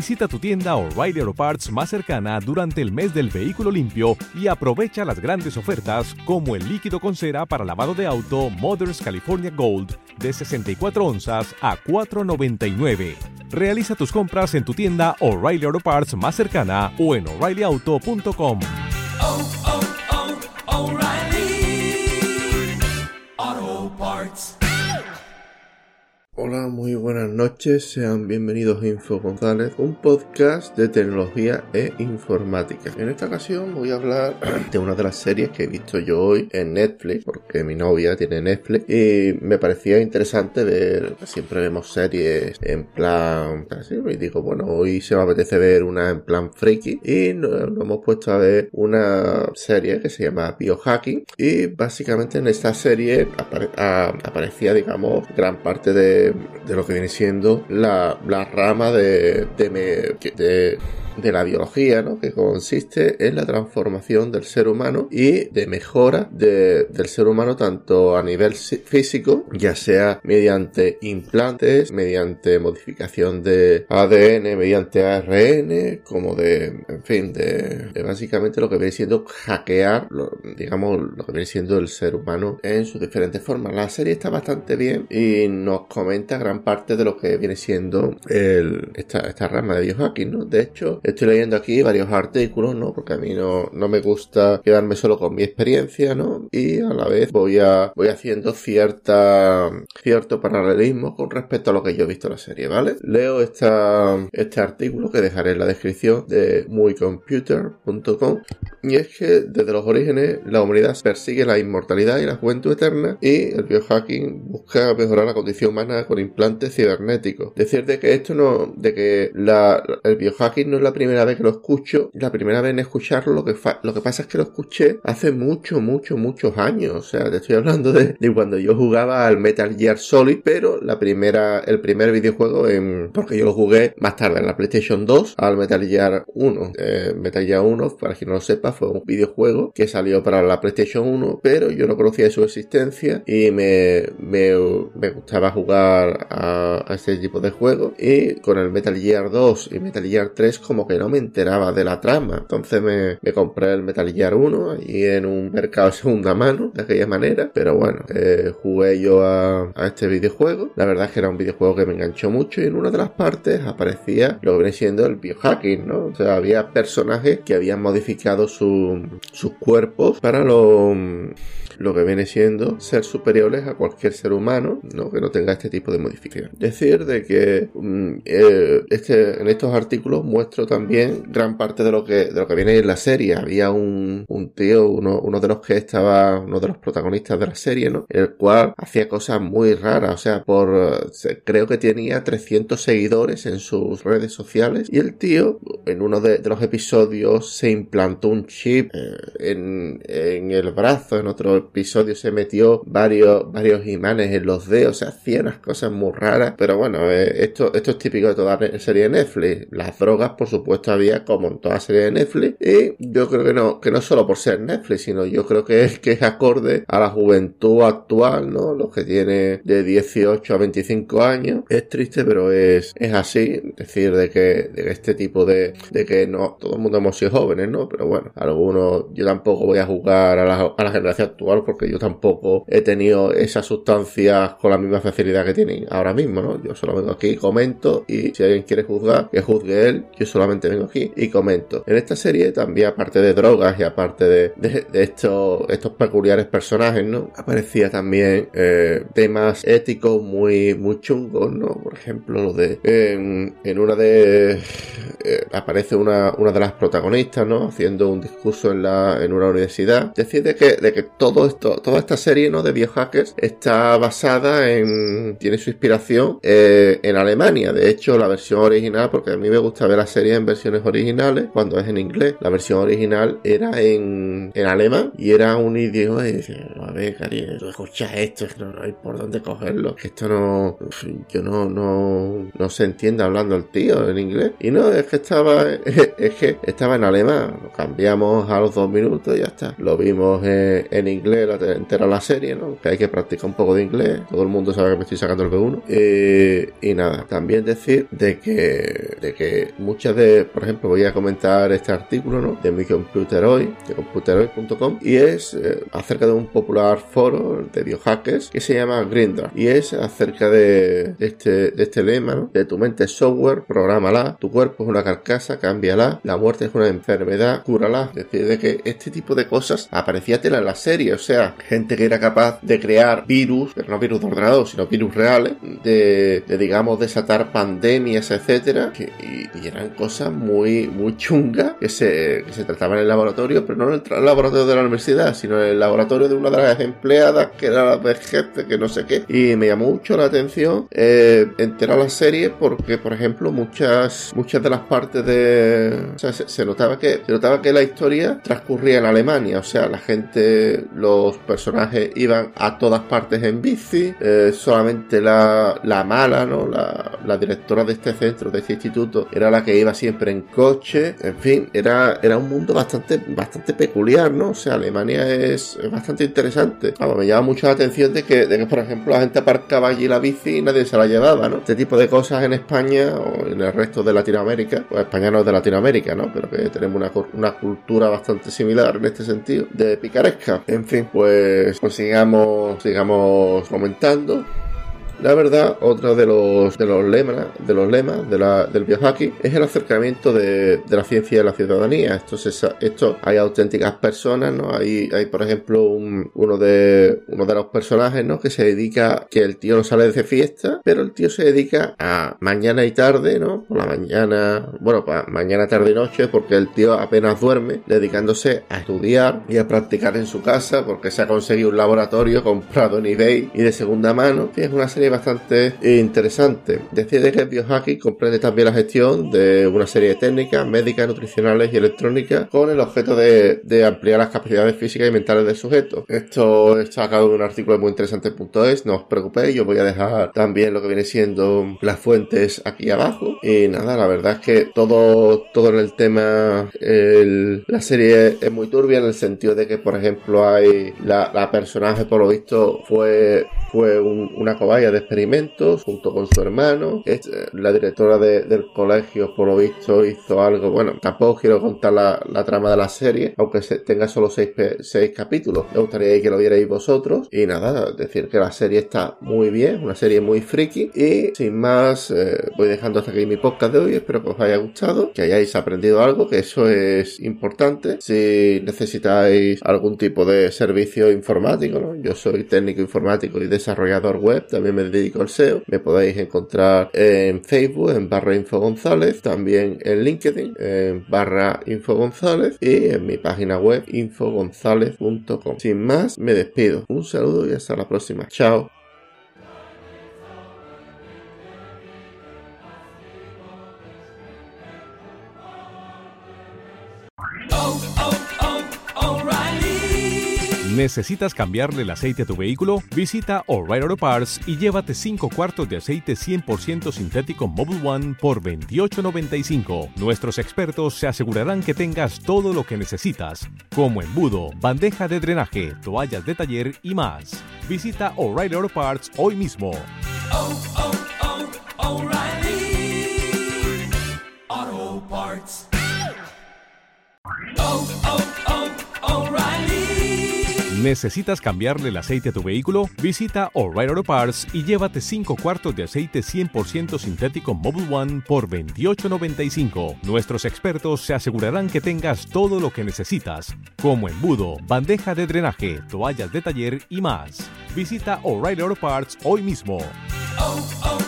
Visita tu tienda O'Reilly Auto Parts más cercana durante el mes del vehículo limpio y aprovecha las grandes ofertas como el líquido con cera para lavado de auto Mothers California Gold de 64 onzas a $4.99. Realiza tus compras en tu tienda O'Reilly Auto Parts más cercana o en o'ReillyAuto.com. Oh, oh, oh, O'Reilly Auto Parts. Hola, muy buenas noches, sean bienvenidos a Info González, un podcast de tecnología e informática. En esta ocasión voy a hablar de una de las series que he visto yo hoy en Netflix, porque mi novia tiene Netflix y me parecía interesante ver, siempre vemos series en plan así, y digo, bueno, hoy se me apetece ver una en plan friki y nos hemos puesto a ver una serie que se llama Biohacking y básicamente en esta serie aparecía, digamos, gran parte de lo que viene siendo la rama de la biología, ¿no? Que consiste en la transformación del ser humano y de mejora del ser humano tanto a nivel físico, ya sea mediante implantes, mediante modificación de ADN, mediante ARN, como de básicamente lo que viene siendo hackear, lo que viene siendo el ser humano en sus diferentes formas. La serie está bastante bien y nos comenta gran parte de lo que viene siendo esta rama de biohacking, ¿no? De hecho, estoy leyendo aquí varios artículos, ¿no? Porque a mí no me gusta quedarme solo con mi experiencia, ¿no? Y a la vez voy haciendo cierto paralelismo con respecto a lo que yo he visto en la serie, ¿vale? Leo este artículo que dejaré en la descripción de muycomputer.com y es que desde los orígenes la humanidad persigue la inmortalidad y la juventud eterna y el biohacking busca mejorar la condición humana con implantes cibernéticos. Decir de que el biohacking no es la primera vez que lo escucho, la primera vez en escucharlo, lo que pasa es que lo escuché hace muchos años, o sea, te estoy hablando de cuando yo jugaba al Metal Gear Solid, pero el primer videojuego, porque yo lo jugué más tarde en la PlayStation 2, al Metal Gear 1. Metal Gear 1, para quien no lo sepa, fue un videojuego que salió para la PlayStation 1, pero yo no conocía de su existencia y me gustaba jugar a este tipo de juegos, y con el Metal Gear 2 y Metal Gear 3 como que no me enteraba de la trama. Entonces me compré el Metal Gear 1 allí en un mercado de segunda mano, de aquella manera, pero bueno, jugué yo a este videojuego. La verdad es que era un videojuego que me enganchó mucho y en una de las partes aparecía lo que viene siendo el biohacking, ¿no? O sea, había personajes que habían modificado sus cuerpos para lo que viene siendo ser superiores a cualquier ser humano, ¿no? Que no tenga este tipo de modificación. Decir de que en estos artículos muestro también gran parte de lo que viene en la serie. Había un tío, uno de los protagonistas de la serie, ¿no? El cual hacía cosas muy raras, o sea, creo que tenía 300 seguidores en sus redes sociales y el tío en uno de los episodios se implantó un chip en el brazo, en otro episodio se metió varios imanes en los dedos, o sea, hacía unas cosas muy raras, pero bueno, esto es típico de toda serie de Netflix. Las drogas, por supuesto, había como en toda serie de Netflix, y yo creo que no solo por ser Netflix, sino yo creo que es acorde a la juventud actual, ¿no? Los que tiene de 18 a 25 años. Es triste, pero es así, es decir, de que este tipo de que no, todo el mundo hemos sido jóvenes, ¿no? Pero bueno, algunos, yo tampoco voy a jugar a la generación actual porque yo tampoco he tenido esas sustancias con la misma facilidad que tienen ahora mismo, ¿no? Yo solo vengo aquí, comento, y si alguien quiere juzgar, que juzgue él. Yo solamente vengo aquí y comento. En esta serie también, aparte de drogas y aparte de estos peculiares personajes, ¿no? Aparecía también temas éticos muy chungos, ¿no? Por ejemplo, lo de en una de aparece una de las protagonistas, ¿no? Haciendo un discurso en una universidad. Decir de que toda esta serie, ¿no? De biohackers está basada tiene su inspiración en Alemania. De hecho, la versión original, porque a mí me gusta ver la serie en versiones originales cuando es en inglés. La versión original era en alemán y era un idioma y decía, a ver, cariño, tú escuchas esto, no hay por dónde cogerlo, esto no, yo no se entiende hablando el tío en inglés. Y no, es que estaba en alemán, lo cambiamos a los 2 minutos y ya está. Lo vimos en inglés entera la serie, ¿no? Que hay que practicar un poco de inglés, todo el mundo sabe que me estoy sacando el B1. Y nada, también decir de que muchas de, por ejemplo, voy a comentar este artículo, ¿no? De mi computer hoy, de muycomputer.com, y es acerca de un popular foro de biohackers que se llama Grindr, y es acerca de este lema, ¿no? De tu mente es software, prográmala, tu cuerpo es una carcasa, cámbiala, la muerte es una enfermedad, cúrala. Es decir, de que este tipo de cosas aparecía tela en la serie, o sea, gente que era capaz de crear virus, pero no virus de ordenador, sino virus reales, de digamos, desatar pandemias, etcétera, y eran cosas muy, muy chungas que se trataban en el laboratorio, pero no en el laboratorio de la universidad, sino en el laboratorio de una de las empleadas que era la de jefe, que no sé qué. Y me llamó mucho la atención enterar la serie porque, por ejemplo, muchas de las partes de... O sea, se notaba que la historia transcurría en Alemania, o sea, la gente, los personajes iban a todas partes en bici, solamente la mala, ¿no? La directora de este centro, de este instituto, era la que iba siempre en coche. En fin, era un mundo bastante peculiar, ¿no? O sea, Alemania es bastante interesante. Vamos, me llama mucho la atención de que, por ejemplo, la gente aparcaba allí la bici y nadie se la llevaba, ¿no? Este tipo de cosas en España o en el resto de Latinoamérica, pues España no es de Latinoamérica, ¿no? Pero que tenemos una cultura bastante similar en este sentido, de picaresca. En fin, pues sigamos comentando. La verdad, otro de los lemas del biohacking es el acercamiento de la ciencia y la ciudadanía. Esto hay auténticas personas, ¿no? Hay por ejemplo, uno de los personajes, ¿no? Que se dedica, que el tío no sale de fiesta, pero el tío se dedica a mañana y tarde, ¿no? Por la mañana, bueno, para mañana, tarde y noche, porque el tío apenas duerme, dedicándose a estudiar y a practicar en su casa, porque se ha conseguido un laboratorio comprado en eBay y de segunda mano, que es una serie bastante interesante. Decide que el biohacking comprende también la gestión de una serie de técnicas médicas, nutricionales y electrónicas con el objeto de ampliar las capacidades físicas y mentales del sujeto. Esto está sacado de un artículo muy interesante.es, no os preocupéis, yo voy a dejar también lo que viene siendo las fuentes aquí abajo. Y nada, la verdad es que todo en el tema, la serie es muy turbia en el sentido de que, por ejemplo, hay la personaje, por lo visto, fue una cobaya de experimentos junto con su hermano. La directora del colegio, por lo visto, hizo algo. Bueno, tampoco quiero contar la trama de la serie, aunque tenga solo 6 capítulos. Me gustaría que lo vierais vosotros. Y nada, decir que la serie está muy bien, una serie muy friki. Y sin más, voy dejando hasta aquí mi podcast de hoy. Espero que os haya gustado, que hayáis aprendido algo, que eso es importante. Si necesitáis algún tipo de servicio informático, ¿no? Yo soy técnico informático y desarrollador web, también me dedico al SEO. Me podéis encontrar en Facebook, en /Info González, también en LinkedIn, en /Info González, y en mi página web, infogonzalez.com. Sin más, me despido. Un saludo y hasta la próxima. Chao. ¿Necesitas cambiarle el aceite a tu vehículo? Visita O'Reilly Auto Parts y llévate 5 cuartos de aceite 100% sintético Mobil 1 por $28.95. Nuestros expertos se asegurarán que tengas todo lo que necesitas, como embudo, bandeja de drenaje, toallas de taller y más. Visita O'Reilly Auto Parts hoy mismo. Oh, oh, oh, O'Reilly Auto Parts. Oh, oh, oh, O'Reilly. ¿Necesitas cambiarle el aceite a tu vehículo? Visita O'Reilly Auto Parts y llévate 5 cuartos de aceite 100% sintético Mobil 1 por $28.95. Nuestros expertos se asegurarán que tengas todo lo que necesitas, como embudo, bandeja de drenaje, toallas de taller y más. Visita O'Reilly Auto Parts hoy mismo. Oh, oh.